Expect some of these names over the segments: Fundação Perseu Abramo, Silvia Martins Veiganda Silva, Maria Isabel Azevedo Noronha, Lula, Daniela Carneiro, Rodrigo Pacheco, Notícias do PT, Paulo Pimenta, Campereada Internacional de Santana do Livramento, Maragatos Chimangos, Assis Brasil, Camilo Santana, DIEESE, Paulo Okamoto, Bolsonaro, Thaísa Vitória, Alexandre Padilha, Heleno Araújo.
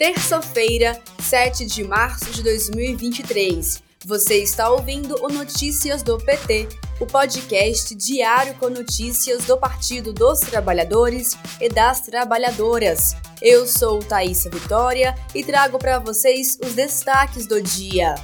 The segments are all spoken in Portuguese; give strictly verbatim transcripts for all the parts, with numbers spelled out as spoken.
terça-feira, sete de março de dois mil e vinte e três. Você está ouvindo o Notícias do P T, o podcast diário com notícias do Partido dos Trabalhadores e das Trabalhadoras. Eu sou Thaísa Vitória e trago para vocês os destaques do dia.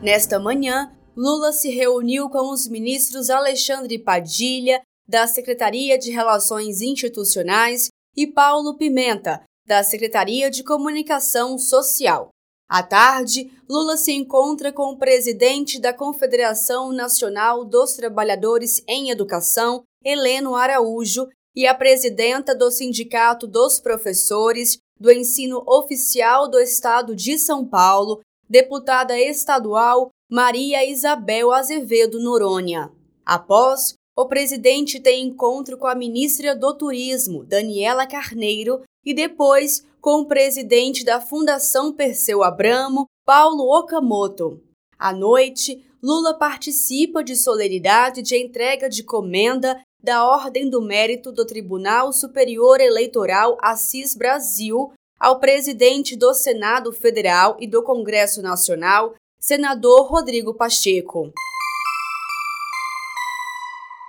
Nesta manhã, Lula se reuniu com os ministros Alexandre Padilha, da Secretaria de Relações Institucionais, e Paulo Pimenta, da Secretaria de Comunicação Social. À tarde, Lula se encontra com o presidente da Confederação Nacional dos Trabalhadores em Educação, Heleno Araújo, e a presidenta do Sindicato dos Professores do Ensino Oficial do Estado de São Paulo, deputada estadual Maria Isabel Azevedo Noronha. Após, o presidente tem encontro com a ministra do Turismo, Daniela Carneiro, e depois com o presidente da Fundação Perseu Abramo, Paulo Okamoto. À noite, Lula participa de solenidade de entrega de comenda da Ordem do Mérito do Tribunal Superior Eleitoral Assis Brasil ao presidente do Senado Federal e do Congresso Nacional, senador Rodrigo Pacheco.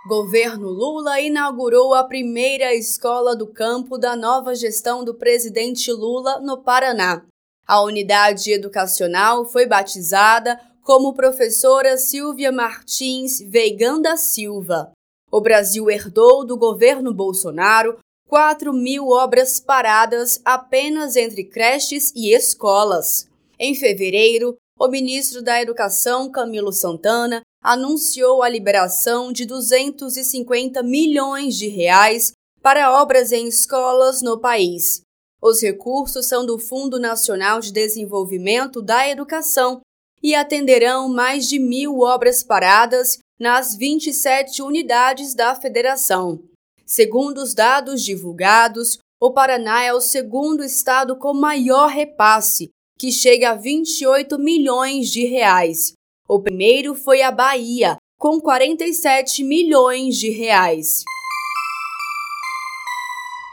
Governo Lula inaugurou a primeira escola do campo da nova gestão do presidente Lula no Paraná. A unidade educacional foi batizada como Professora Silvia Martins Veiganda Silva. O Brasil herdou do governo Bolsonaro quatro mil obras paradas apenas entre creches e escolas. Em fevereiro, o ministro da Educação, Camilo Santana, anunciou a liberação de duzentos e cinquenta milhões de reais para obras em escolas no país. Os recursos são do Fundo Nacional de Desenvolvimento da Educação e atenderão mais de mil obras paradas nas vinte e sete unidades da federação. Segundo os dados divulgados, o Paraná é o segundo estado com maior repasse, que chega a vinte e oito milhões de reais. O primeiro foi a Bahia, com quarenta e sete milhões de reais.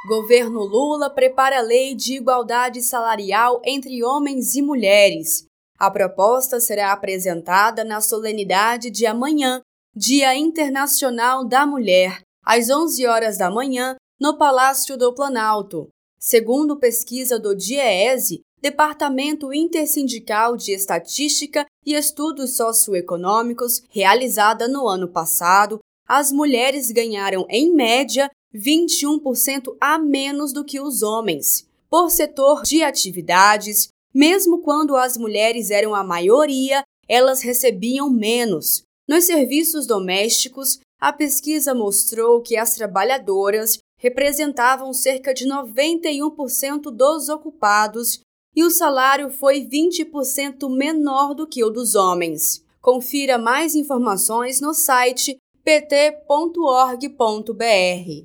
Governo Lula prepara a lei de igualdade salarial entre homens e mulheres. A proposta será apresentada na solenidade de amanhã, Dia Internacional da Mulher, às onze horas da manhã, no Palácio do Planalto. Segundo pesquisa do DIEESE, Departamento Intersindical de Estatística e Estudos Socioeconômicos, realizada no ano passado, as mulheres ganharam, em média, vinte e um por cento a menos do que os homens. Por setor de atividades, mesmo quando as mulheres eram a maioria, elas recebiam menos. Nos serviços domésticos, a pesquisa mostrou que as trabalhadoras representavam cerca de noventa e um por cento dos ocupados, e o salário foi vinte por cento menor do que o dos homens. Confira mais informações no site p t ponto org ponto b r.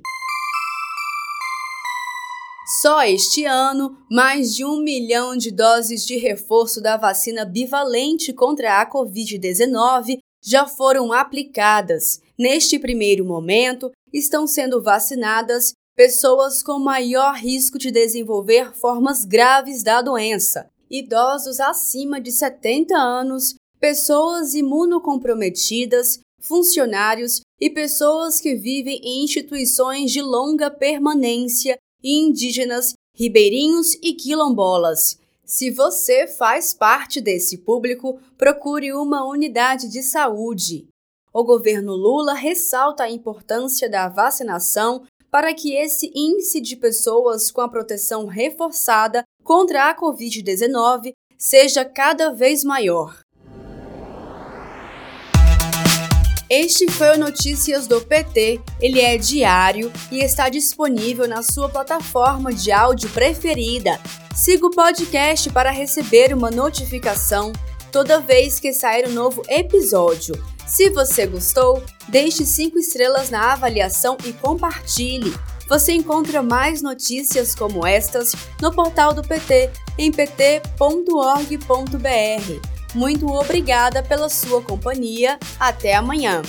Só este ano, mais de um milhão de doses de reforço da vacina bivalente contra a covid dezenove já foram aplicadas. Neste primeiro momento, estão sendo vacinadas pessoas com maior risco de desenvolver formas graves da doença, idosos acima de setenta anos, pessoas imunocomprometidas, funcionários e pessoas que vivem em instituições de longa permanência, indígenas, ribeirinhos e quilombolas. Se você faz parte desse público, procure uma unidade de saúde. O governo Lula ressalta a importância da vacinação para que esse índice de pessoas com a proteção reforçada contra a covid dezenove seja cada vez maior. Este foi o Notícias do P T. Ele é diário e está disponível na sua plataforma de áudio preferida. Siga o podcast para receber uma notificação toda vez que sair um novo episódio. Se você gostou, deixe cinco estrelas na avaliação e compartilhe. Você encontra mais notícias como estas no portal do P T, em p t ponto org ponto b r. Muito obrigada pela sua companhia. Até amanhã!